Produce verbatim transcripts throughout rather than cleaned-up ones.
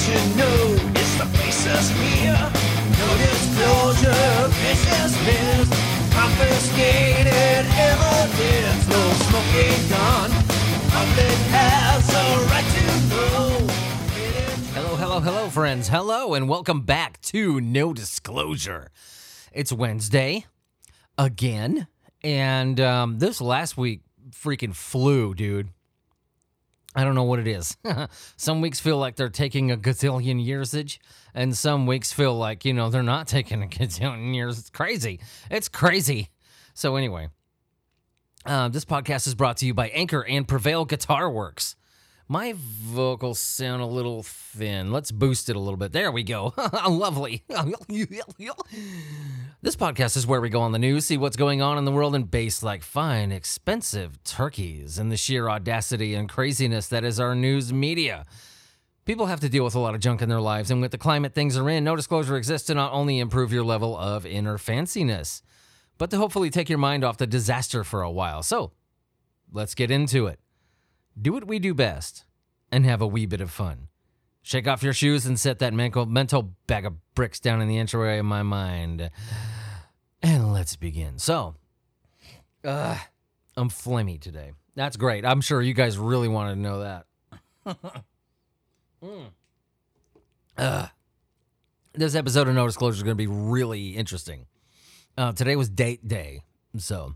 you know it's the place that's near. No disclosure, viciousness, confiscated evidence, no smoking gun. Public has a right to know. Hello, hello, hello, friends. Hello, and welcome back to No Disclosure. It's Wednesday again, and um, this last week freaking flew, dude. I don't know what it is. Some weeks feel like they're taking a gazillion yearsage, and some weeks feel like, you know, they're not taking a gazillion years. It's crazy. It's crazy. So anyway, uh, this podcast is brought to you by Anchor and Prevail Guitar Works. My vocals sound a little thin. Let's boost it a little bit. There we go. Lovely. This podcast is where we go on the news, see what's going on in the world, and bass like fine, expensive turkeys and the sheer audacity and craziness that is our news media. People have to deal with a lot of junk in their lives, and with the climate things are in, No Disclosure exists to not only improve your level of inner fanciness, but to hopefully take your mind off the disaster for a while. So let's get into it. Do what we do best and have a wee bit of fun. Shake off your shoes and set that mental, mental bag of bricks down in the entryway of my mind. And let's begin. So, uh, I'm phlegmy today. That's great. I'm sure you guys really wanted to know that. mm. uh, this episode of No Disclosure is going to be really interesting. Uh, today was date day, so...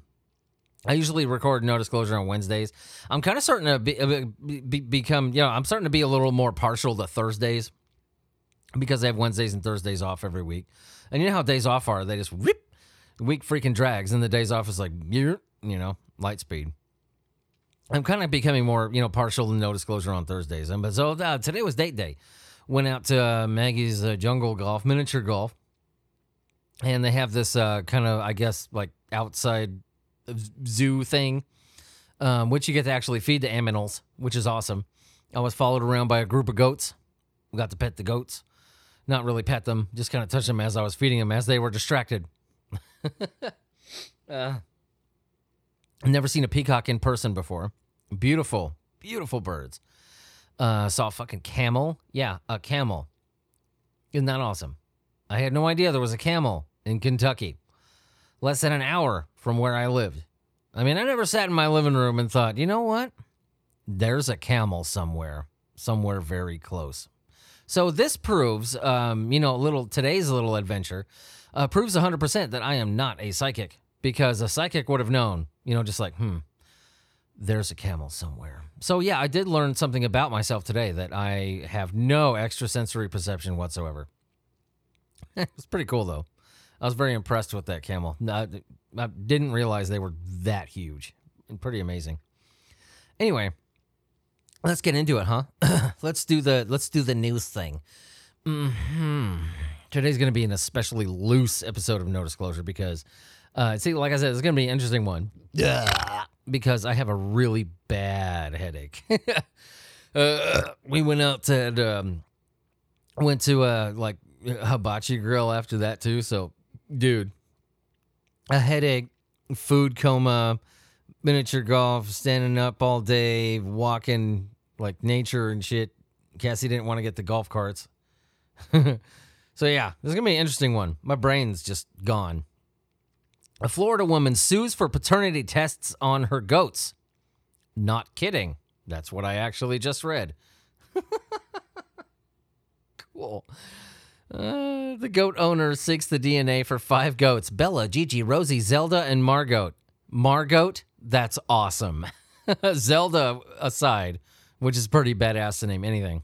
I usually record No Disclosure on Wednesdays. I'm kind of starting to be, be, become, you know, I'm starting to be a little more partial to Thursdays because I have Wednesdays and Thursdays off every week. And you know how days off are. They just, whoop, week freaking drags, and the days off is like, you know, light speed. I'm kind of becoming more, you know, partial to No Disclosure on Thursdays. And so uh, today was date day. Went out to uh, Maggie's uh, Jungle Golf, miniature golf. And they have this uh, kind of, I guess, like outside zoo thing, um, which you get to actually feed the aminals, which is awesome. I was followed around by a group of goats. We got to pet the goats. Not really pet them, just kind of touch them as I was feeding them as they were distracted. uh, never seen a peacock in person before. Beautiful, beautiful birds. Uh, saw a fucking camel. Yeah, a camel. Isn't that awesome? I had no idea there was a camel in Kentucky. Less than an hour from where I lived. I mean, I never sat in my living room and thought, you know what? There's a camel somewhere, somewhere very close. So this proves, um, you know, little today's little adventure uh, proves one hundred percent that I am not a psychic, because a psychic would have known, you know, just like, hmm, there's a camel somewhere. So yeah, I did learn something about myself today, that I have no extrasensory perception whatsoever. It was pretty cool, though. I was very impressed with that camel. I, I didn't realize they were that huge. And pretty amazing. Anyway, let's get into it, huh? let's do the let's do the news thing. Mm-hmm. Today's going to be an especially loose episode of No Disclosure because, uh, see, like I said, it's going to be an interesting one. Yeah. Because I have a really bad headache. uh, we went out to um, went to uh, like hibachi grill after that too, so. Dude, a headache, food coma, miniature golf, standing up all day, walking like nature and shit. Cassie didn't want to get the golf carts. So yeah, this is going to be an interesting one. My brain's just gone. A Florida woman sues for paternity tests on her goats. Not kidding. That's what I actually just read. Cool. Uh, the goat owner seeks the D N A for five goats: Bella, Gigi, Rosie, Zelda, and Margot. Margot? That's awesome. Zelda aside, which is pretty badass to name anything.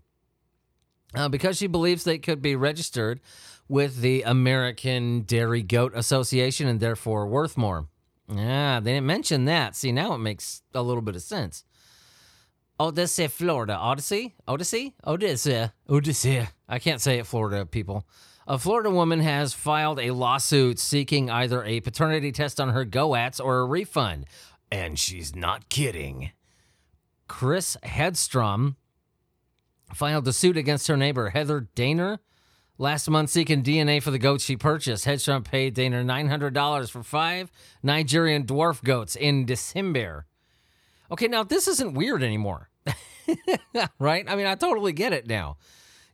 Uh, because she believes they could be registered with the American Dairy Goat Association and therefore worth more. Yeah, they didn't mention that. See, now it makes a little bit of sense. Odyssey, Florida. Odyssey? Odyssey? Odyssey. Odyssey. I can't say it, Florida people. A Florida woman has filed a lawsuit seeking either a paternity test on her goats or a refund. And she's not kidding. Chris Hedstrom filed a suit against her neighbor, Heather Daner, last month seeking D N A for the goats she purchased. Hedstrom paid Daner nine hundred dollars for five Nigerian dwarf goats in December. Okay, now this isn't weird anymore. Right? I mean, I totally get it now.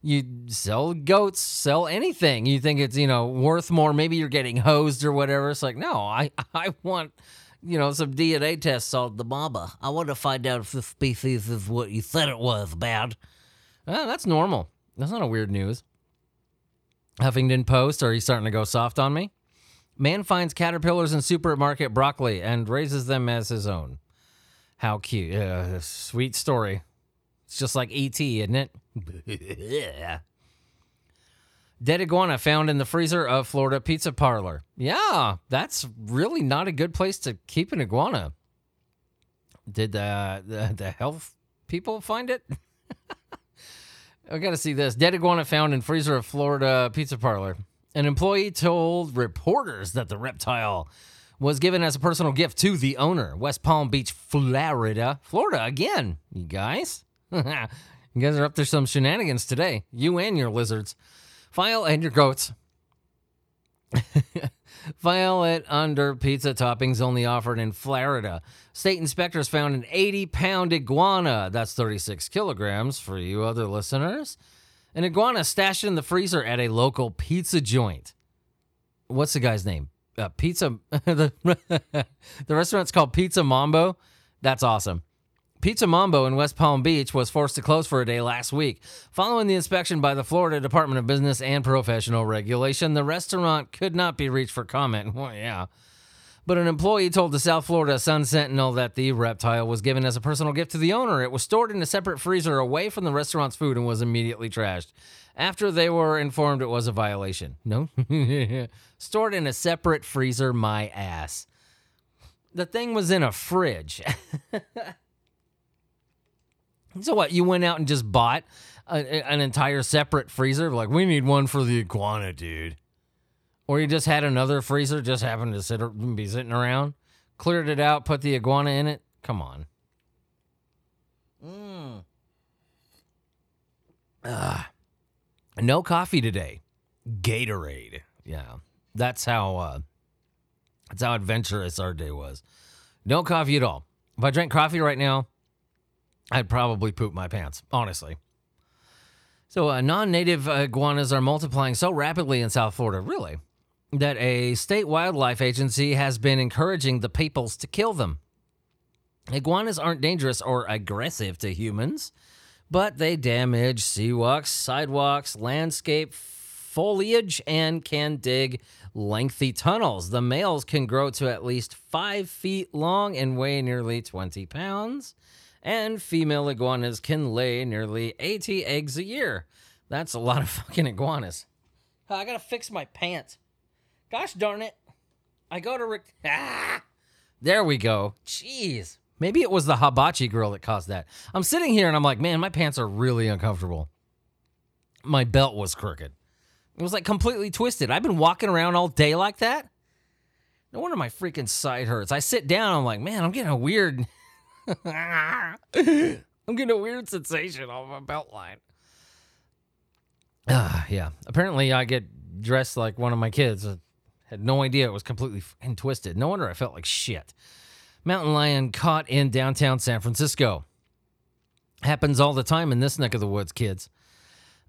you sell goats, sell anything. You think it's, you know, worth more. Maybe you're getting hosed or whatever. It's like, no, I, I want, you know, some D N A tests on the mama. I want to find out if the species is what you said it was, man. Well, that's normal. That's not a weird news. Huffington Post, are you starting to go soft on me? Man finds caterpillars in supermarket broccoli and raises them as his own. How cute. Uh, sweet story. It's just like E T, isn't it? Dead iguana found in the freezer of Florida pizza parlor. Yeah, that's really not a good place to keep an iguana. Did the, the, the health people find it? I got to see this. Dead iguana found in freezer of Florida pizza parlor. An employee told reporters that the reptile was given as a personal gift to the owner. West Palm Beach, Florida. Florida again, you guys. You guys are up to some shenanigans today. You and your lizards. File and your goats. File it under pizza toppings only offered in Florida. State inspectors found an eighty-pound iguana. That's thirty-six kilograms for you other listeners. An iguana stashed in the freezer at a local pizza joint. What's the guy's name? Uh, pizza. the, the restaurant's called Pizza Mambo. That's awesome. Pizza Mambo in West Palm Beach was forced to close for a day last week. Following the inspection by the Florida Department of Business and Professional Regulation, the restaurant could not be reached for comment. Well, yeah. But an employee told the South Florida Sun-Sentinel that the reptile was given as a personal gift to the owner. It was stored in a separate freezer away from the restaurant's food and was immediately trashed. After they were informed it was a violation. No? Stored in a separate freezer, my ass. The thing was in a fridge. So what, you went out and just bought a, an entire separate freezer? Like, we need one for the iguana, dude. Or you just had another freezer just happened to sit or be sitting around, cleared it out, put the iguana in it? Come on. Mm. Ugh. No coffee today. Gatorade. Yeah, that's how, uh, that's how adventurous our day was. No coffee at all. If I drank coffee right now, I'd probably poop my pants, honestly. So uh, non-native iguanas are multiplying so rapidly in South Florida, really, that a state wildlife agency has been encouraging the peoples to kill them. Iguanas aren't dangerous or aggressive to humans, but they damage seawalks, sidewalks, landscape, foliage, and can dig lengthy tunnels. The males can grow to at least five feet long and weigh nearly twenty pounds. And female iguanas can lay nearly eighty eggs a year. That's a lot of fucking iguanas. I gotta fix my pants. Gosh darn it. I go to... Rick- ah! There we go. Jeez. Maybe it was the hibachi grill that caused that. I'm sitting here and I'm like, man, my pants are really uncomfortable. My belt was crooked. It was like completely twisted. I've been walking around all day like that. No wonder my freaking side hurts. I sit down and I'm like, man, I'm getting a weird... I'm getting a weird sensation on my belt line. Uh, yeah. Apparently, I get dressed like one of my kids. I had no idea it was completely f- twisted. No wonder I felt like shit. Mountain lion caught in downtown San Francisco. Happens all the time in this neck of the woods, kids.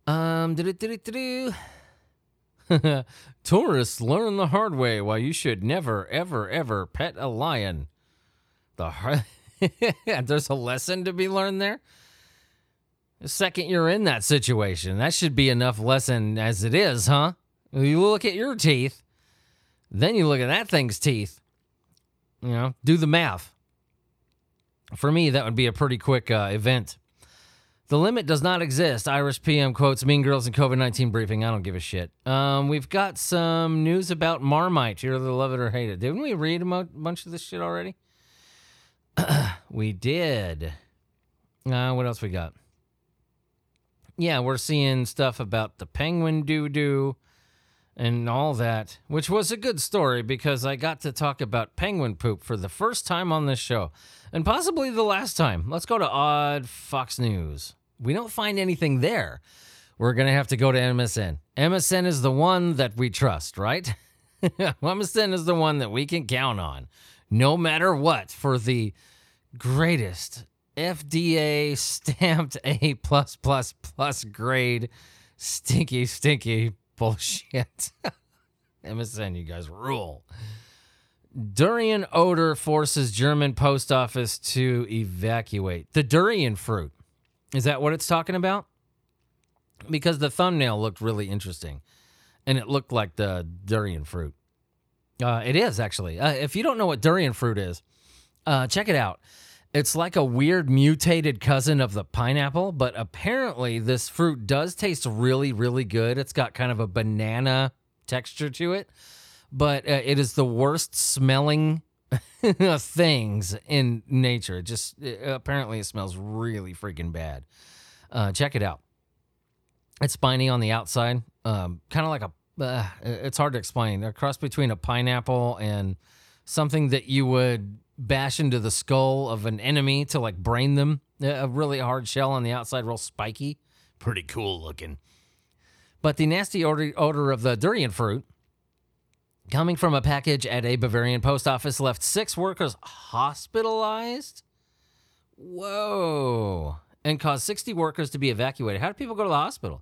Um, Tourists learn the hard way why you should never, ever, ever pet a lion. The hard... There's a lesson to be learned there. The second you're in that situation, that should be enough lesson as it is, huh? You look at your teeth, then you look at that thing's teeth. You know, do the math. For me, that would be a pretty quick uh, event. The limit does not exist. Irish P M quotes Mean Girls and covid nineteen briefing. I don't give a shit. Um, we've got some news about Marmite. You either love it or hate it. Didn't we read a mo- bunch of this shit already? We did. Uh, what else we got? Yeah, we're seeing stuff about the penguin doo-doo and all that, which was a good story because I got to talk about penguin poop for the first time on this show, and possibly the last time. Let's go to Odd Fox News. We don't find anything there. We're going to have to go to M S N. M S N is the one that we trust, right? M S N is the one that we can count on. No matter what, for the greatest F D A stamped A plus plus plus grade stinky, stinky bullshit. M S N, you guys rule. Durian odor forces German post office to evacuate. The durian fruit. Is that what it's talking about? Because the thumbnail looked really interesting. And it looked like the durian fruit. Uh, it is, actually. Uh, if you don't know what durian fruit is, uh, check it out. It's like a weird mutated cousin of the pineapple, but apparently this fruit does taste really, really good. It's got kind of a banana texture to it, but uh, it is the worst smelling things in nature. It just it, apparently it smells really freaking bad. Uh, check it out. It's spiny on the outside, um, kind of like a, uh, it's hard to explain. A cross between a pineapple and something that you would bash into the skull of an enemy to, like, brain them. A really hard shell on the outside, real spiky. Pretty cool looking. But the nasty odor, odor of the durian fruit coming from a package at a Bavarian post office left six workers hospitalized. Whoa. And caused sixty workers to be evacuated. How do people go to the hospital?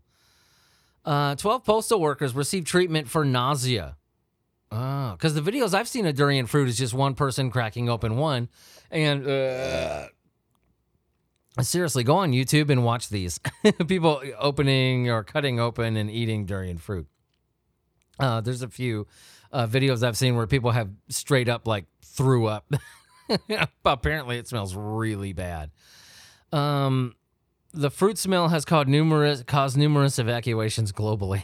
Uh, twelve postal workers received treatment for nausea. Oh, because the videos I've seen of durian fruit is just one person cracking open one. And uh, seriously, go on YouTube and watch these. People opening or cutting open and eating durian fruit. Uh, there's a few uh, videos I've seen where people have straight up, like, threw up. Apparently it smells really bad. Um, the fruit smell has caused numerous, caused numerous evacuations globally.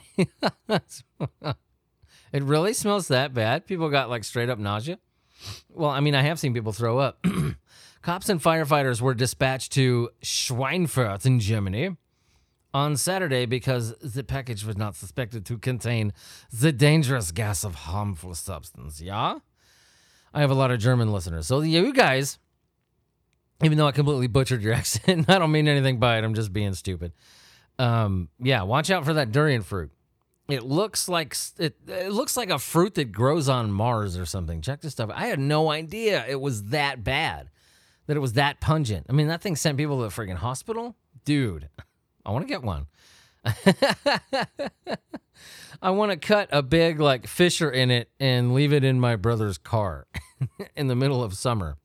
It really smells that bad? People got, like, straight-up nausea? Well, I mean, I have seen people throw up. Cops and firefighters were dispatched to Schweinfurt in Germany on Saturday because the package was not suspected to contain the dangerous gas of harmful substance. Yeah? I have a lot of German listeners. So you guys, even though I completely butchered your accent, I don't mean anything by it. I'm just being stupid. Um, yeah, watch out for that durian fruit. It looks like it, it looks like a fruit that grows on Mars or something. Check this stuff. I had no idea it was that bad, that it was that pungent. I mean, that thing sent people to the friggin' hospital? Dude, I want to get one. I want to cut a big, like, fissure in it and leave it in my brother's car in the middle of summer.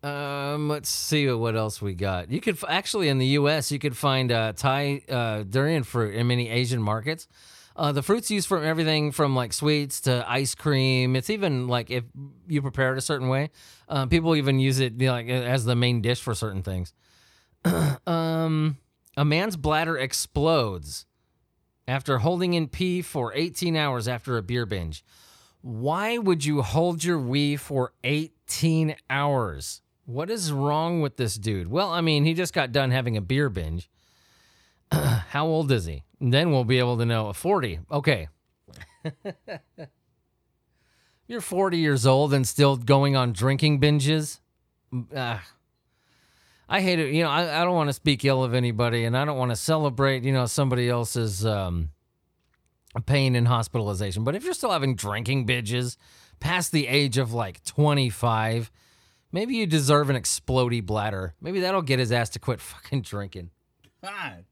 Um, let's see what else we got. You could f- actually in the U S you could find uh, Thai uh, durian fruit in many Asian markets. Uh, the fruit's used for everything from, like, sweets to ice cream. It's even, like, if you prepare it a certain way, uh, people even use it, you know, like, as the main dish for certain things. um, a man's bladder explodes after holding in pee for eighteen hours after a beer binge. Why would you hold your wee for eighteen hours? What is wrong with this dude? Well, I mean, he just got done having a beer binge. How old is he? And then we'll be able to know. forty. Okay. You're forty years old and still going on drinking binges? Uh, I hate it. You know, I, I don't want to speak ill of anybody, and I don't want to celebrate, you know, somebody else's um, pain and hospitalization. But if you're still having drinking binges past the age of, like, twenty-five... maybe you deserve an explodey bladder. Maybe that'll get his ass to quit fucking drinking. God.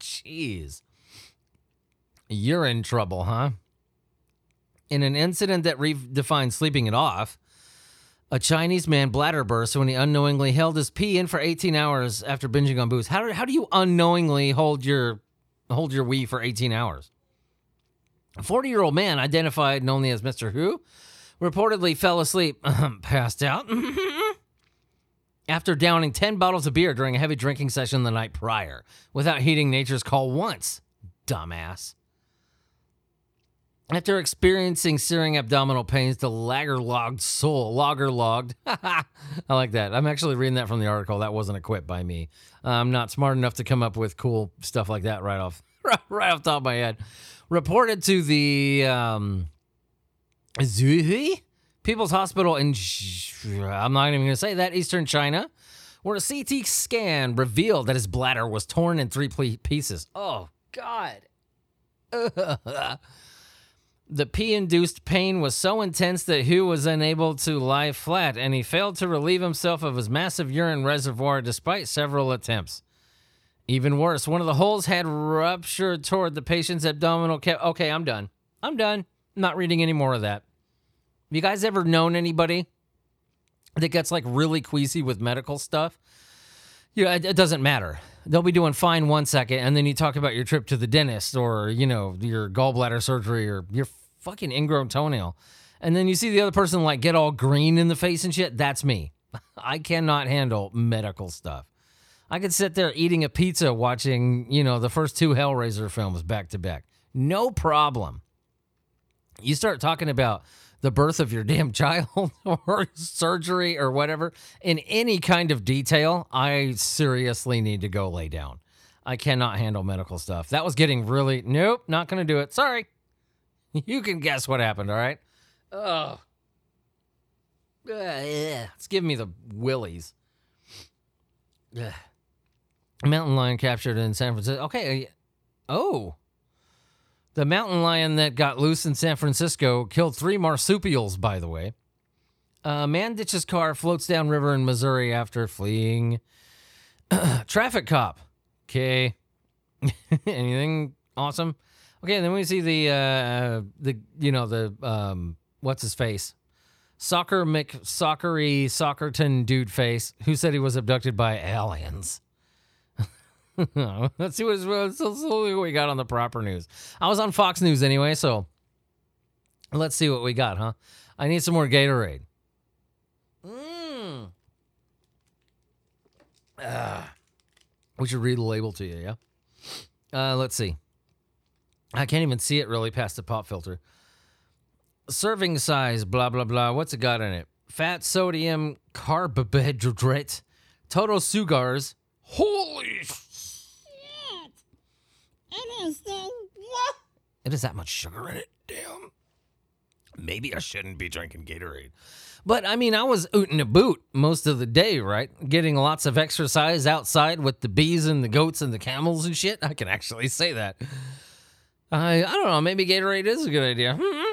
Jeez. You're in trouble, huh? In an incident that redefined sleeping it off, a Chinese man bladder burst when he unknowingly held his pee in for eighteen hours after binging on booze. How do, how do you unknowingly hold your hold your wee for eighteen hours? A forty-year-old man, identified only as Mister Who, reportedly fell asleep, passed out, after downing ten bottles of beer during a heavy drinking session the night prior, without heeding nature's call once. Dumbass. After experiencing searing abdominal pains, the lager-logged soul, lager-logged, I like that. I'm actually reading that from the article. That wasn't a quip by me. I'm not smart enough to come up with cool stuff like that right off, right off the top of my head. Reported to the um, Zui People's Hospital in, I'm not even going to say that, Eastern China, where a C T scan revealed that his bladder was torn in three pieces. Oh, God. Ugh. The pee-induced pain was so intense that Hugh was unable to lie flat, and he failed to relieve himself of his massive urine reservoir despite several attempts. Even worse, one of the holes had ruptured toward the patient's abdominal cavity. Okay, I'm done. I'm done. I'm not reading any more of that. You guys ever known anybody that gets, like, really queasy with medical stuff? You know, it, it doesn't matter. They'll be doing fine one second, and then you talk about your trip to the dentist or, you know, your gallbladder surgery or your fucking ingrown toenail. And then you see the other person, like, get all green in the face and shit. That's me. I cannot handle medical stuff. I could sit there eating a pizza watching, you know, the first two Hellraiser films back to back. No problem. You start talking about the birth of your damn child or surgery or whatever, in any kind of detail, I seriously need to go lay down. I cannot handle medical stuff. That was getting really, nope, not going to do it. Sorry. You can guess what happened, all right? Oh. Uh, yeah. It's giving me the willies. Ugh. Mountain lion captured in San Francisco. Okay. Oh. The mountain lion that got loose in San Francisco killed three marsupials, by the way. A man ditches car, floats down river in Missouri after fleeing. Traffic cop. Okay. Anything awesome? Okay, then we see the, uh, the you know, the, um, what's his face? Soccer McSoccery Soccerton dude face who said he was abducted by aliens. Let's see what, let's see what we got on the proper news. I was on Fox News anyway, so let's see what we got, huh? I need some more Gatorade. Mmm. Uh, we should read the label to you, yeah? Uh, let's see. I can't even see it really past the pop filter. Serving size, blah, blah, blah. What's it got in it? Fat, sodium, carbohydrate, total sugars. Holy shit! It is the what? It is that much sugar in it. Damn. Maybe I shouldn't be drinking Gatorade. But I mean, I was ootin' a boot most of the day, right? Getting lots of exercise outside with the bees and the goats and the camels and shit. I can actually say that. I I don't know. Maybe Gatorade is a good idea. Hmm.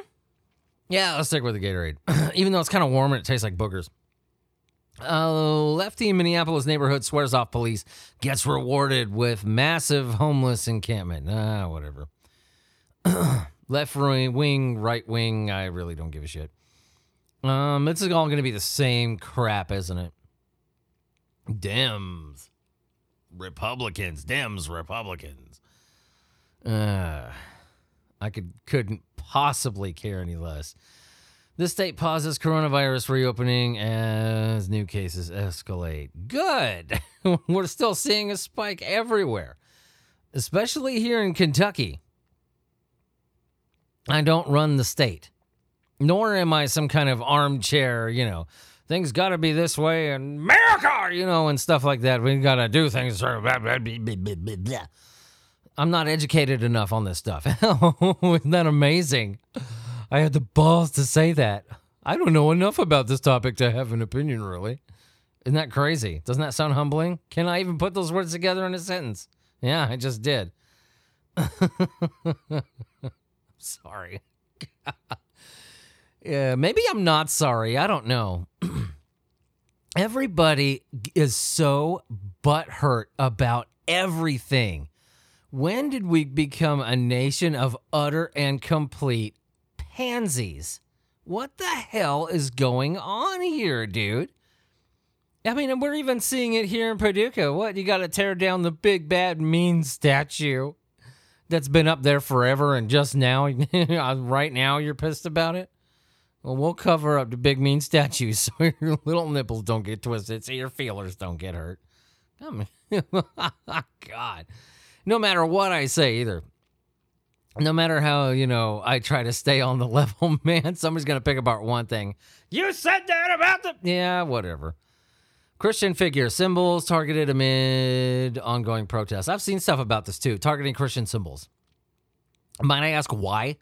Yeah, let's stick with the Gatorade. Even though it's kind of warm and it tastes like boogers. Uh, lefty in Minneapolis neighborhood swears off police, gets rewarded with massive homeless encampment. Ah, whatever. Left wing, right wing, I really don't give a shit. Um, this is all going to be the same crap, isn't it? Dems. Republicans. Dems, Republicans. Uh, I could, couldn't possibly care any less. This state pauses coronavirus reopening as new cases escalate. Good. We're still seeing a spike everywhere, especially here in Kentucky. I don't run the state, nor am I some kind of armchair, you know, things got to be this way and America, you know, and stuff like that. We got to do things. I'm not educated enough on this stuff. Isn't that amazing? I had the balls to say that. I don't know enough about this topic to have an opinion, really. Isn't that crazy? Doesn't that sound humbling? Can I even put those words together in a sentence? Yeah, I just did. Sorry. Yeah, maybe I'm not sorry. I don't know. Everybody is so butthurt about everything. When did we become a nation of utter and complete pansies? What the hell is going on here, dude? I mean, we're even seeing it here in Paducah. What, you gotta tear down the big bad mean statue that's been up there forever and just now right now you're pissed about it? Well, we'll cover up the big mean statue so your little nipples don't get twisted, so your feelers don't get hurt. I mean, God, no matter what I say either. No matter how, you know, I try to stay on the level, man, somebody's going to pick apart one thing. You said that about the... Yeah, whatever. Christian figure symbols targeted amid ongoing protests. I've seen stuff about this, too. Targeting Christian symbols. Might I ask why?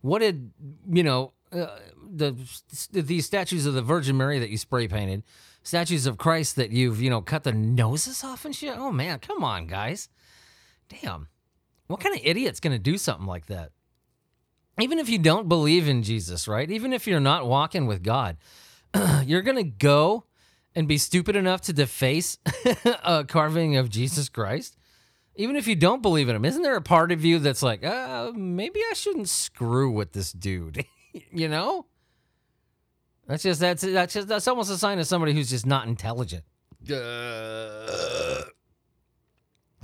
What did, you know, uh, the these statues of the Virgin Mary that you spray painted, statues of Christ that you've, you know, cut the noses off and shit? Oh, man, come on, guys. Damn. What kind of idiot's going to do something like that? even if you don't believe in Jesus, right? Even if you're not walking with God, you're going to go and be stupid enough to deface a carving of Jesus Christ, even if you don't believe in him. Isn't there a part of you that's like, uh, maybe I shouldn't screw with this dude, you know? That's just, that's, that's just, that's almost a sign of somebody who's just not intelligent. Uh,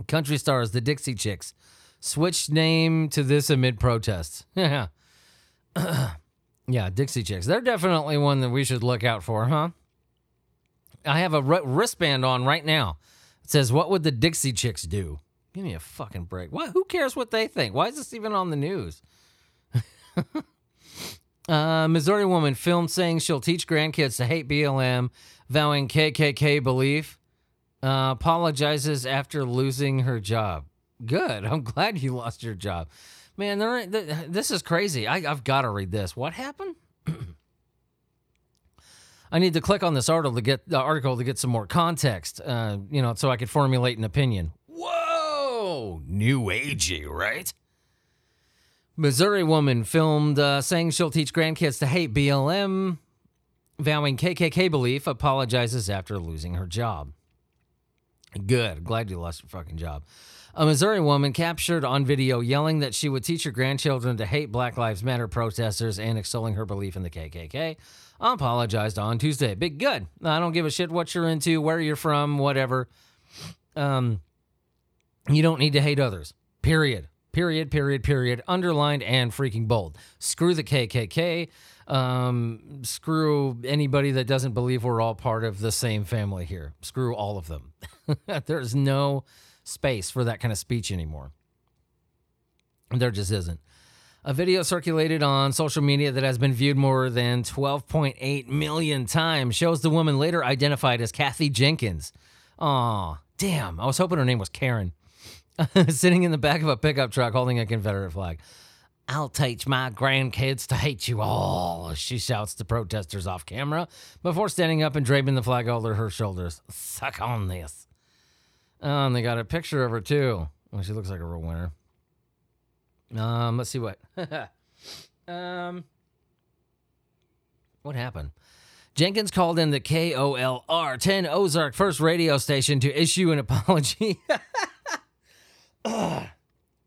Country stars, the Dixie Chicks, switched name to this amid protests. Yeah. Yeah, Dixie Chicks. They're definitely one that we should look out for, huh? I have a wristband on right now. It says, "What would the Dixie Chicks do?" Give me a fucking break. What? Who cares what they think? Why is this even on the news? Uh, Missouri woman filmed saying she'll teach grandkids to hate B L M, vowing K K K belief, uh, apologizes after losing her job. Good. I'm glad you lost your job. Man, there th- this is crazy. I, I've got to read this. What happened? I need to click on this article to get the article to get some more context, uh, you know, so I could formulate an opinion. Whoa! New agey, right? Missouri woman filmed uh, saying she'll teach grandkids to hate B L M, vowing K K K belief, apologizes after losing her job. Good. Glad you lost your fucking job. A Missouri woman captured on video yelling that she would teach her grandchildren to hate Black Lives Matter protesters and extolling her belief in the K K K apologized on Tuesday. Big good. I don't give a shit what you're into, where you're from, whatever. Um, you don't need to hate others. Period. Period, period, period, underlined and freaking bold. Screw the K K K. Um, screw anybody that doesn't believe we're all part of the same family here. Screw all of them. There's no space for that kind of speech anymore. There just isn't. A video circulated on social media that has been viewed more than twelve point eight million times shows the woman later identified as Kathy Jenkins. Aw, damn. I was hoping her name was Karen. Sitting in the back of a pickup truck holding a Confederate flag. "I'll teach my grandkids to hate you all," she shouts to protesters off camera before standing up and draping the flag over her shoulders. Suck on this. Oh, and they got a picture of her, too. Well, she looks like a real winner. Um, let's see what. um, what happened? Jenkins called in the K O L R ten Ozark First radio station to issue an apology. Ugh.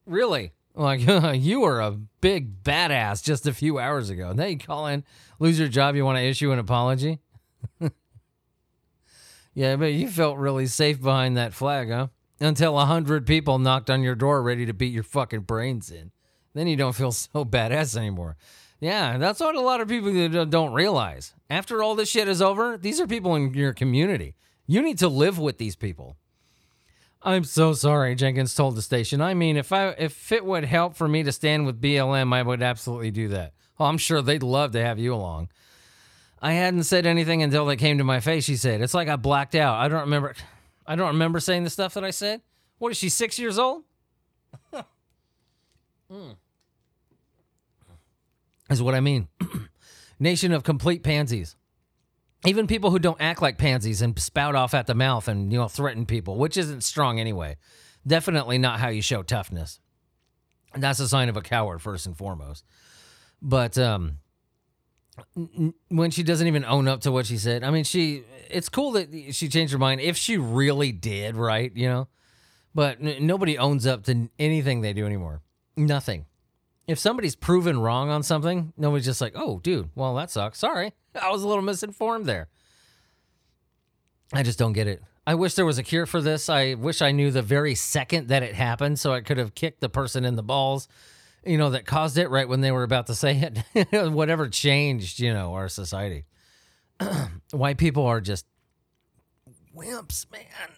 Really? Like, you were a big badass just a few hours ago. Now you call in, lose your job, you want to issue an apology? Yeah, but you felt really safe behind that flag, huh? Until a hundred people knocked on your door ready to beat your fucking brains in. Then you don't feel so badass anymore. Yeah, that's what a lot of people don't realize. After all this shit is over, these are people in your community. You need to live with these people. "I'm so sorry," Jenkins told the station. "I mean, if I if it would help for me to stand with B L M, I would absolutely do that." "Oh, I'm sure they'd love to have you along." "I hadn't said anything until they came to my face," she said. "It's like I blacked out. I don't remember I don't remember saying the stuff that I said." What is she, six years old? mm. Is what I mean. Nation of complete pansies. Even people who don't act like pansies and spout off at the mouth and, you know, threaten people, which isn't strong anyway. Definitely not how you show toughness. And that's a sign of a coward, first and foremost. But um, n- when she doesn't even own up to what she said, I mean, she it's cool that she changed her mind if she really did, right? You know, but n- nobody owns up to anything they do anymore. Nothing. If somebody's proven wrong on something, nobody's just like, "Oh, dude, well, that sucks. Sorry. I was a little misinformed there." I just don't get it. I wish there was a cure for this. I wish I knew the very second that it happened so I could have kicked the person in the balls, you know, that caused it right when they were about to say it. Whatever changed, you know, our society. White people are just wimps, man.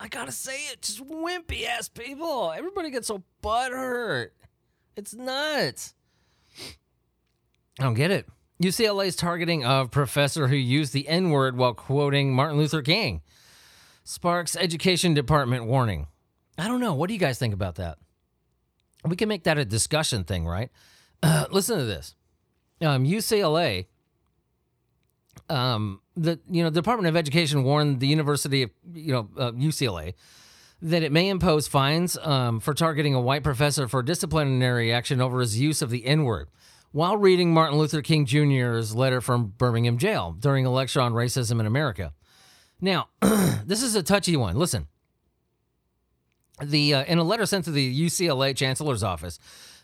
I gotta say it. Just wimpy ass people. Everybody gets so butthurt. It's nuts. I don't get it. U C L A's targeting of professor who used the N-word while quoting Martin Luther King sparks education department warning. I don't know. What do you guys think about that? We can make that a discussion thing, right? Uh, listen to this. Um, U C L A, um, the you know Department of Education warned the University of you know uh, U C L A that it may impose fines um, for targeting a white professor for disciplinary action over his use of the N-word. while reading Martin Luther King Junior's letter from Birmingham jail during a lecture on racism in America. Now, this is a touchy one. Listen. The uh, in a letter sent to the U C L A chancellor's office,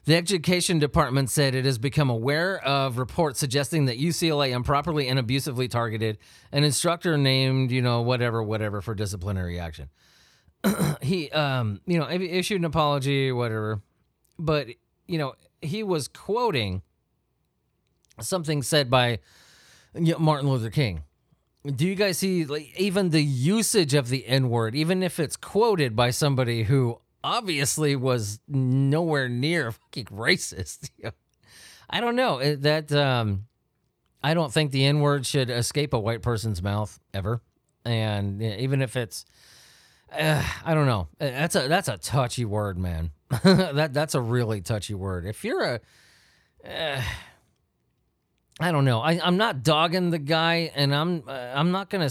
the education department said it has become aware of reports suggesting that U C L A improperly and abusively targeted an instructor named, you know, whatever, whatever for disciplinary action. He, um, you know, issued an apology, whatever. But, you know, he was quoting something said by you know, Martin Luther King. Do you guys see, like, even the usage of the N-word, even if it's quoted by somebody who obviously was nowhere near fucking racist? I don't know. That um, I don't think the N-word should escape a white person's mouth ever. And even if it's, uh, I don't know. That's a that's a touchy word, man. that that's a really touchy word. If you're a... Uh, I don't know. I, I'm not dogging the guy, and I'm uh, I'm not gonna.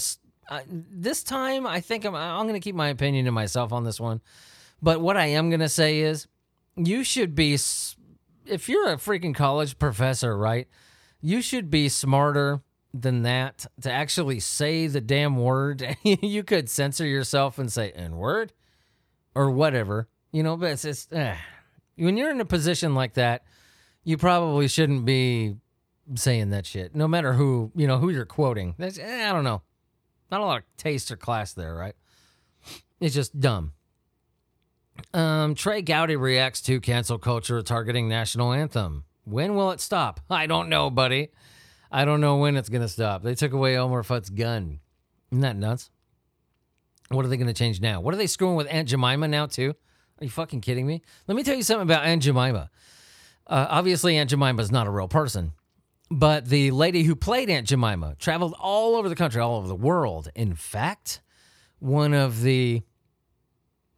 Uh, this time, I think I'm I'm gonna keep my opinion to myself on this one. But what I am gonna say is, you should be, if you're a freaking college professor, right? You should be smarter than that to actually say the damn word. You could censor yourself and say N-word or whatever, you know. But it's just uh, when you're in a position like that, you probably shouldn't be saying that shit, no matter who, you know, who you're quoting. That's, eh, I don't know. Not a lot of taste or class there, right? It's just dumb. Um, Trey Gowdy reacts to cancel culture targeting national anthem. When will it stop? I don't know, buddy. I don't know when it's going to stop. They took away Elmer Fudd's gun. Isn't that nuts? What are they going to change now? What are they screwing with Aunt Jemima now, too? Are you fucking kidding me? Let me tell you something about Aunt Jemima. Uh, obviously, Aunt Jemima's not a real person. But the lady who played Aunt Jemima traveled all over the country, all over the world. In fact, one of the,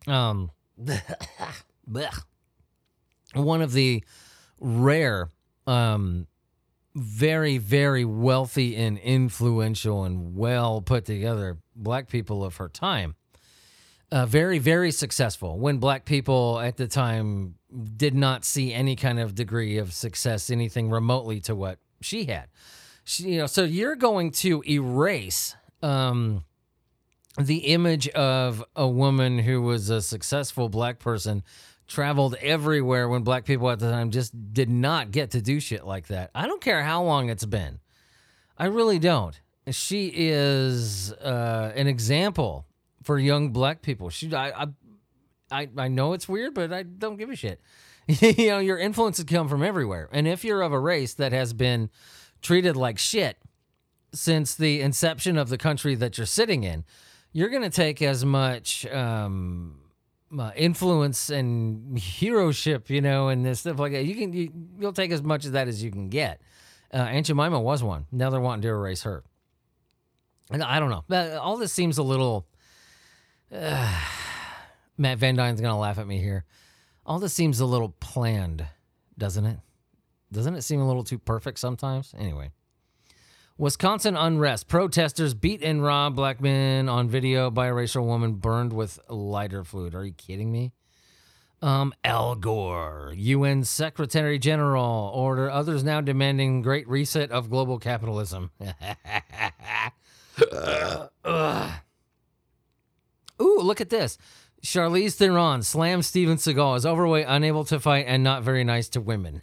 um, one of the rare, um, very, very wealthy and influential and well put together black people of her time. Uh, very, very successful when black people at the time did not see any kind of degree of success, anything remotely to what she had. She, you know, so you're going to erase um, the image of a woman who was a successful black person, traveled everywhere when black people at the time just did not get to do shit like that. I don't care how long it's been. I really don't. She is uh, an example for young black people. She, I, I, I, I know it's weird, but I don't give a shit. You know, your influences come from everywhere. And if you're of a race that has been treated like shit since the inception of the country that you're sitting in, you're going to take as much um, uh, influence and heroship, you know, and this stuff like that. You can, you, you'll take as much of that as you can get. Uh, Aunt Jemima was one. Now they're wanting to erase her. And I don't know. All this seems a little... Uh, Matt Van Dyne's going to laugh at me here. All this seems a little planned, doesn't it? Doesn't it seem a little too perfect sometimes? Anyway. Wisconsin unrest. Protesters beat and rob black men on video. Biracial woman burned with lighter fluid. Are you kidding me? Um, Al Gore. U N Secretary General. Order others now demanding great reset of global capitalism. uh, uh. Ooh, look at this. Charlize Theron slams Steven Seagal as overweight, unable to fight, and not very nice to women.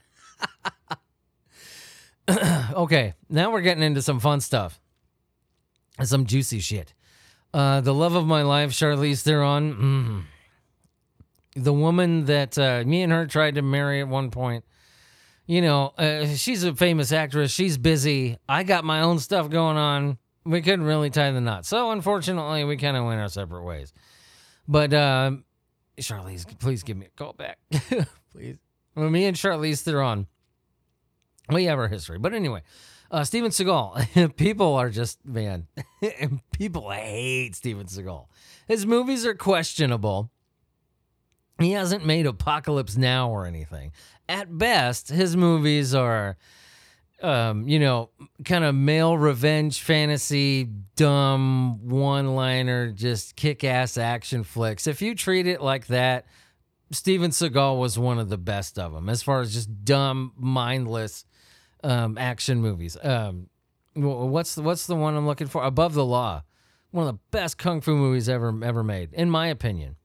Okay, now we're getting into some fun stuff. Some juicy shit. Uh, the love of my life, Charlize Theron. Mm. The woman that uh, me and her tried to marry at one point. You know, uh, she's a famous actress. She's busy. I got my own stuff going on. We couldn't really tie the knot. So, unfortunately, we kind of went our separate ways. But, um, Charlize, please give me a call back. Please. Well, me and Charlize Theron, we have our history. But anyway, uh, Steven Seagal. People are just, man, and people hate Steven Seagal. His movies are questionable. He hasn't made Apocalypse Now or anything. At best, his movies are... Um, you know, kind of male revenge fantasy, dumb one-liner, just kick-ass action flicks. If you treat it like that, Steven Seagal was one of the best of them, as far as just dumb, mindless um, action movies. Um, what's the, what's the one I'm looking for? Above the Law, one of the best kung fu movies ever ever made, in my opinion.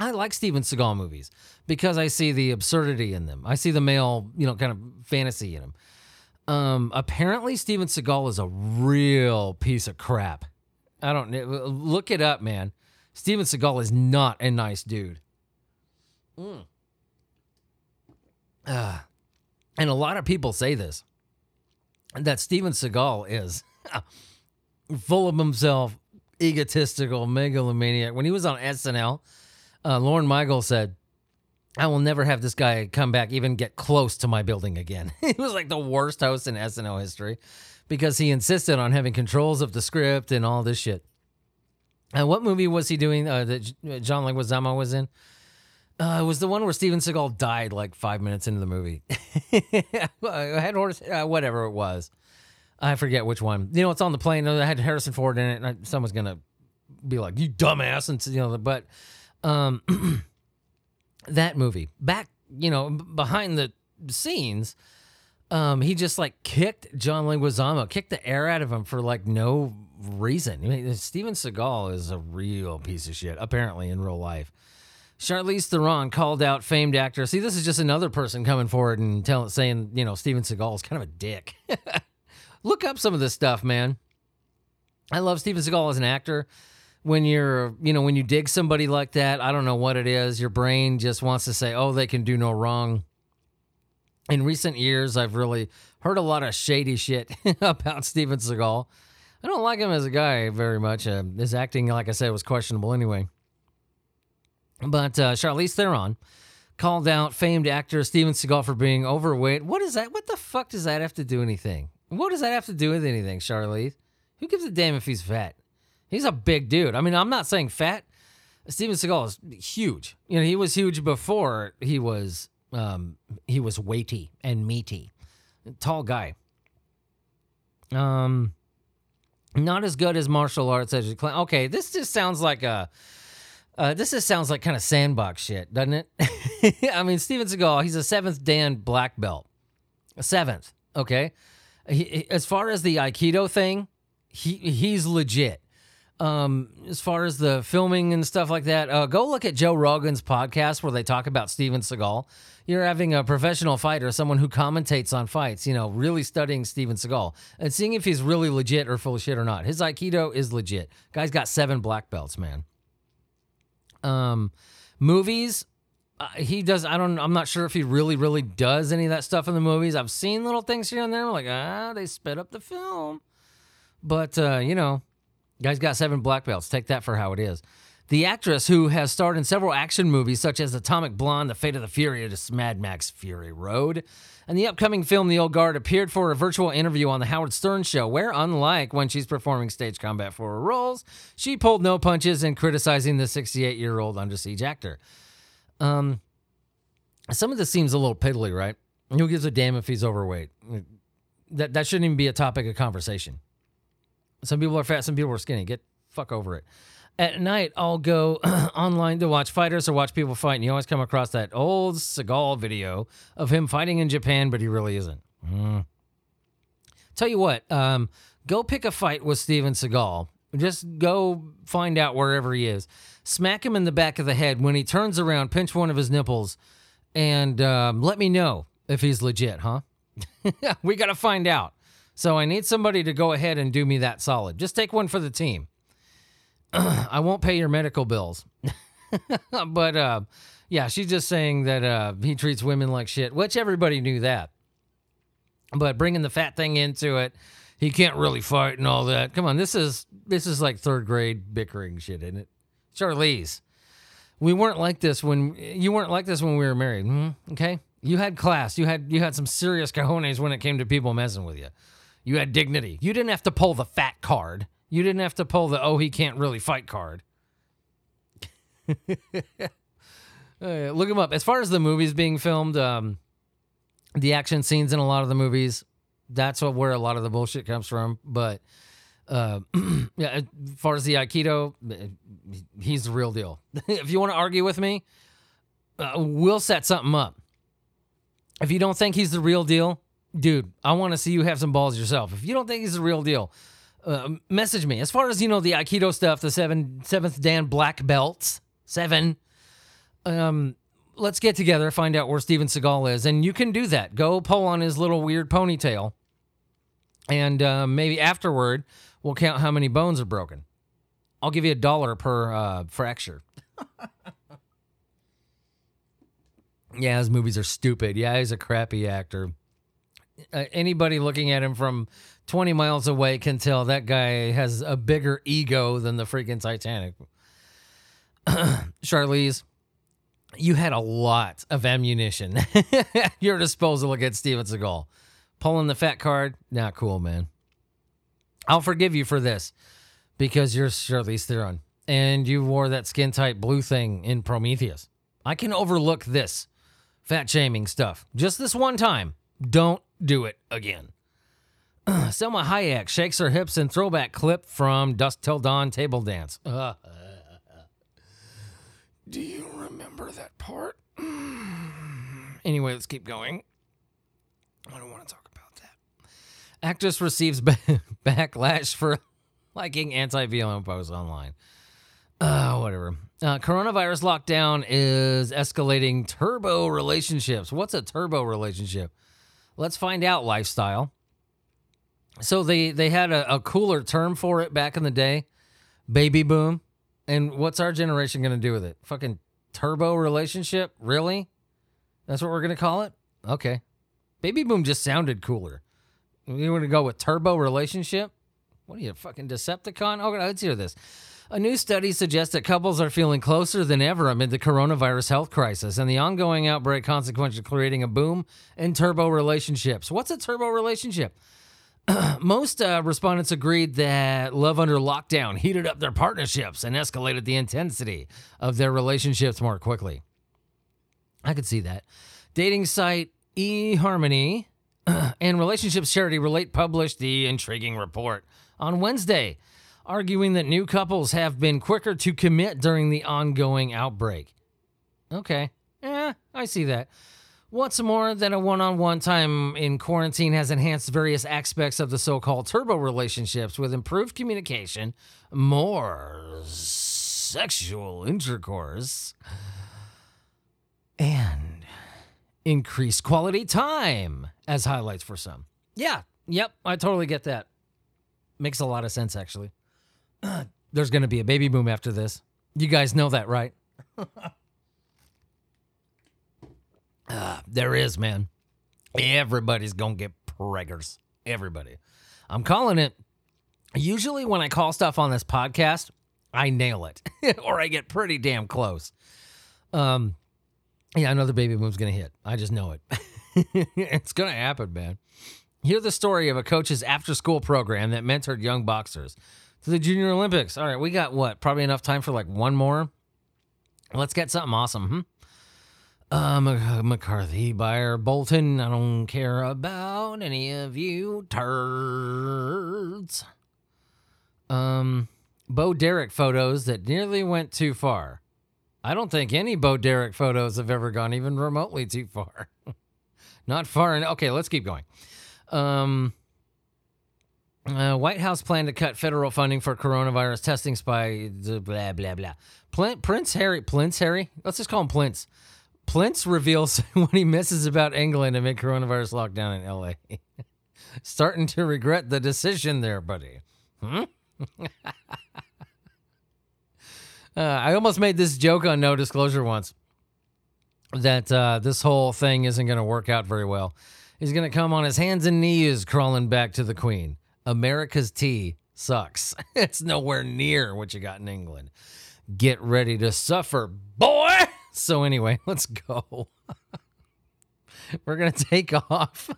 I like Steven Seagal movies because I see the absurdity in them. I see the male, you know, kind of fantasy in them. Um, apparently, Steven Seagal is a real piece of crap. I don't know. Look it up, man. Steven Seagal is not a nice dude. Mm. Uh, and a lot of people say this, that Steven Seagal is full of himself, egotistical, megalomaniac. When he was on S N L... Uh, Lorne Michaels said, "I will never have this guy come back, even get close to my building again." He was like the worst host in S N L history because he insisted on having controls of the script and all this shit. And what movie was he doing uh, that John Leguizamo was in? Uh, it was the one where Steven Seagal died like five minutes into the movie. I had orders, uh, whatever it was. I forget which one. You know, it's on the plane. I had Harrison Ford in it, and I, someone's going to be like, "You dumbass," and you know, but... Um, that movie back, you know, b- behind the scenes, um, he just like kicked John Leguizamo, kicked the air out of him for like no reason. I mean, Steven Seagal is a real piece of shit, apparently in real life. Charlize Theron called out famed actor. See, this is just another person coming forward and telling, saying, you know, Steven Seagal is kind of a dick. Look up some of this stuff, man. I love Steven Seagal as an actor. When you're, you know, when you dig somebody like that, I don't know what it is. Your brain just wants to say, oh, they can do no wrong. In recent years, I've really heard a lot of shady shit about Steven Seagal. I don't like him as a guy very much. Uh, his acting, like I said, was questionable anyway. But uh, Charlize Theron called out famed actor Steven Seagal for being overweight. What is that? What the fuck does that have to do anything? What does that have to do with anything, Charlize? Who gives a damn if he's fat? He's a big dude. I mean, I'm not saying fat. Steven Seagal is huge. You know, he was huge before he was um, he was weighty and meaty. Tall guy. Um, not as good as martial arts as you claim. Okay, this just sounds like a uh, this just sounds like kind of sandbox shit, doesn't it? I mean, Steven Seagal, he's a seventh Dan black belt. A seventh, okay? He, he, as far as the Aikido thing, he he's legit. Um, as far as the filming and stuff like that, uh, go look at Joe Rogan's podcast where they talk about Steven Seagal. You're having a professional fighter, someone who commentates on fights, you know, really studying Steven Seagal and seeing if he's really legit or full of shit or not. His Aikido is legit. Guy's got seven black belts, man. Um, movies, uh, he does, I don't, I'm not sure if he really, really does any of that stuff in the movies. I've seen little things here and there, like, ah, they sped up the film. But, uh, you know, guy's got seven black belts. Take that for how it is. The actress who has starred in several action movies such as Atomic Blonde, The Fate of the Fury, Mad Max Fury Road, and the upcoming film The Old Guard appeared for a virtual interview on the Howard Stern Show, where, unlike when she's performing stage combat for her roles, she pulled no punches in criticizing the sixty-eight-year-old under siege actor. Um, some of this seems a little piddly, right? Who gives a damn if he's overweight? That that shouldn't even be a topic of conversation. Some people are fat, some people are skinny. Get fuck over it. At night, I'll go online to watch fighters or watch people fight, and you always come across that old Seagal video of him fighting in Japan, but he really isn't. Mm. Tell you what, um, go pick a fight with Steven Seagal. Just go find out wherever he is. Smack him in the back of the head. When he turns around, pinch one of his nipples, and um, let me know if he's legit, huh? We got to find out. So I need somebody to go ahead and do me that solid. Just take one for the team. I won't pay your medical bills. But, uh, yeah, she's just saying that uh, he treats women like shit, which everybody knew that. But bringing the fat thing into it, he can't really fight and all that. Come on, this is this is like third grade bickering shit, isn't it? Charlize, we weren't like this when you weren't like this when we were married, mm-hmm. Okay? You had class. You had you had some serious cojones when it came to people messing with you. You had dignity. You didn't have to pull the fat card. You didn't have to pull the, oh, he can't really fight card. uh, look him up. As far as the movies being filmed, um, the action scenes in a lot of the movies, that's what, where a lot of the bullshit comes from. But uh, yeah, as far as the Aikido, he's the real deal. If you want to argue with me, uh, we'll set something up. If you don't think he's the real deal, dude, I want to see you have some balls yourself. If you don't think it's the real deal, uh, message me. As far as, you know, the Aikido stuff, the seven, seventh Dan black belts, seven, um, let's get together, find out where Steven Seagal is. And you can do that. Go pull on his little weird ponytail. And uh, maybe afterward, we'll count how many bones are broken. I'll give you a dollar per uh, fracture. Yeah, his movies are stupid. Yeah, he's a crappy actor. Uh, anybody looking at him from twenty miles away can tell that guy has a bigger ego than the freaking Titanic. Charlize, you had a lot of ammunition at your disposal against Steven Seagal. Pulling the fat card, not cool, man. I'll forgive you for this because you're Charlize Theron and you wore that skin-tight blue thing in Prometheus. I can overlook this fat-shaming stuff. Just this one time. Don't do it again. Uh, Selma Hayek shakes her hips in throwback clip from Dusk Till Dawn table dance. Uh, do you remember that part? Anyway, let's keep going. I don't want to talk about that. Actress receives b- backlash for liking anti-V L M posts online. Uh, whatever. Uh, coronavirus lockdown is escalating turbo relationships. What's a turbo relationship? Let's find out, lifestyle. So they, they had a, a cooler term for it back in the day. Baby boom. And what's our generation going to do with it? Fucking turbo relationship? Really? That's what we're going to call it? Okay. Baby boom just sounded cooler. You want to go with turbo relationship? What are you, a fucking Decepticon? Oh, let's hear this. A new study suggests that couples are feeling closer than ever amid the coronavirus health crisis and the ongoing outbreak consequential creating a boom in turbo relationships. What's a turbo relationship? Most uh, respondents agreed that love under lockdown heated up their partnerships and escalated the intensity of their relationships more quickly. I could see that. Dating site eHarmony and relationships charity Relate published the intriguing report on Wednesday, arguing that new couples have been quicker to commit during the ongoing outbreak. Okay, eh, I see that. What's more, that a one-on-one time in quarantine has enhanced various aspects of the so-called turbo relationships with improved communication, more sexual intercourse, and increased quality time as highlights for some. Yeah, yep, I totally get that. Makes a lot of sense, actually. There's going to be a baby boom after this. You guys know that, right? uh, there is, man. Everybody's going to get preggers. Everybody. I'm calling it. Usually when I call stuff on this podcast, I nail it. Or I get pretty damn close. Um, yeah, I know the baby boom's going to hit. I just know it. It's going to happen, man. Hear the story of a coach's after-school program that mentored young boxers to the Junior Olympics. All right, we got what? Probably enough time for like one more. Let's get something awesome. Hmm? Uh, McCarthy, Byer, Bolton, I don't care about any of you turds. Um, Bo Derek photos that nearly went too far. I don't think any Bo Derek photos have ever gone even remotely too far. Not far enough. Okay, let's keep going. Um, uh, White House plan to cut federal funding for coronavirus testing by blah, blah, blah. Pl- Prince Harry, Prince Harry? Let's just call him Plince. Plince reveals what he misses about England amid coronavirus lockdown in L A. Starting to regret the decision there, buddy. Hmm? uh, I almost made this joke on No Disclosure once. That uh, this whole thing isn't going to work out very well. He's going to come on his hands and knees crawling back to the Queen. America's tea sucks. It's nowhere near what you got in England. Get ready to suffer, boy! So anyway, let's go. We're going to take off.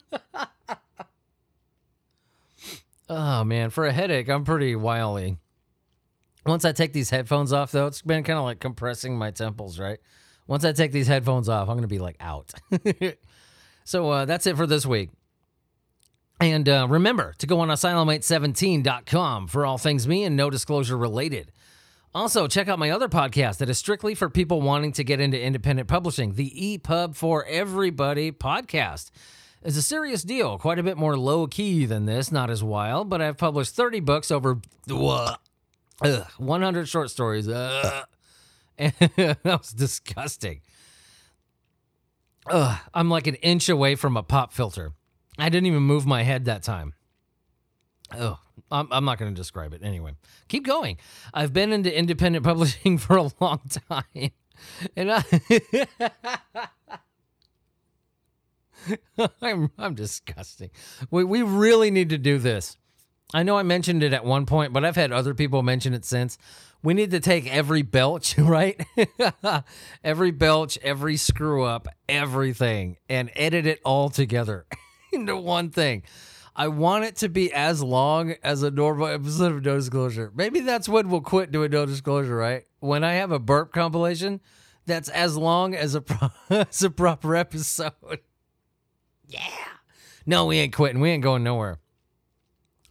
Oh, man, for a headache, I'm pretty wily. Once I take these headphones off, though, it's been kind of like compressing my temples, right? Once I take these headphones off, I'm going to be, like, out. So uh, that's it for this week. And uh, remember to go on asylum eight seventeen dot com for all things me and No Disclosure related. Also, check out my other podcast that is strictly for people wanting to get into independent publishing, the E P U B for Everybody podcast. is a serious deal, quite a bit more low-key than this, not as wild, but I've published thirty books over uh, one hundred short stories. Uh, and that was disgusting. Ugh, I'm like an inch away from a pop filter. I didn't even move my head that time. Oh, I'm, I'm not going to describe it. Anyway, keep going. I've been into independent publishing for a long time. And I... I'm, I'm disgusting. We, we really need to do this. I know I mentioned it at one point, but I've had other people mention it since. We need to take every belch, right? Every belch, every screw up, everything, and edit it all together into one thing. I want it to be as long as a normal episode of No Disclosure. Maybe that's when we'll quit doing No Disclosure, right? When I have a burp compilation, that's as long as a, pro- as a proper episode. Yeah. No, we ain't quitting. We ain't going nowhere.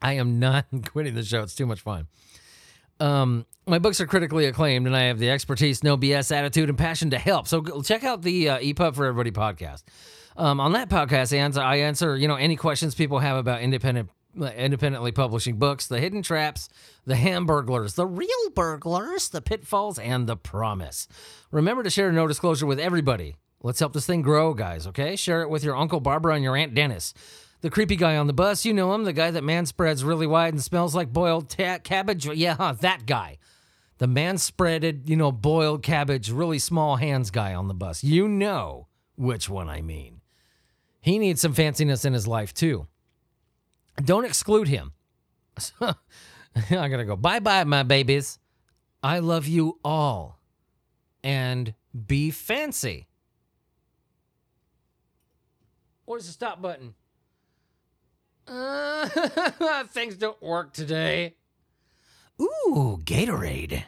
I am not quitting the show. It's too much fun. Um, my books are critically acclaimed, and I have the expertise, no B S attitude, and passion to help. So go, check out the uh, E P U B for Everybody podcast. Um, on that podcast, I answer, I answer, you know, any questions people have about independent, uh, independently publishing books, the hidden traps, the hamburglers, the real burglars, the pitfalls, and the promise. Remember to share No Disclosure with everybody. Let's help this thing grow, guys, okay? Share it with your Uncle Barbara and your Aunt Dennis. The creepy guy on the bus, you know him, the guy that man spreads really wide and smells like boiled ta- cabbage. Yeah, huh, that guy. The man spreaded, you know, boiled cabbage, really small hands guy on the bus. You know which one I mean. He needs some fanciness in his life, too. Don't exclude him. I gotta go, bye-bye, my babies. I love you all. And be fancy. Where's the stop button? Uh, things don't work today. Ooh, Gatorade. Did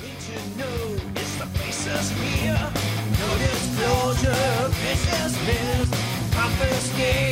you know it's the faceless mirror? No disclosure, faceless mist, confiscated.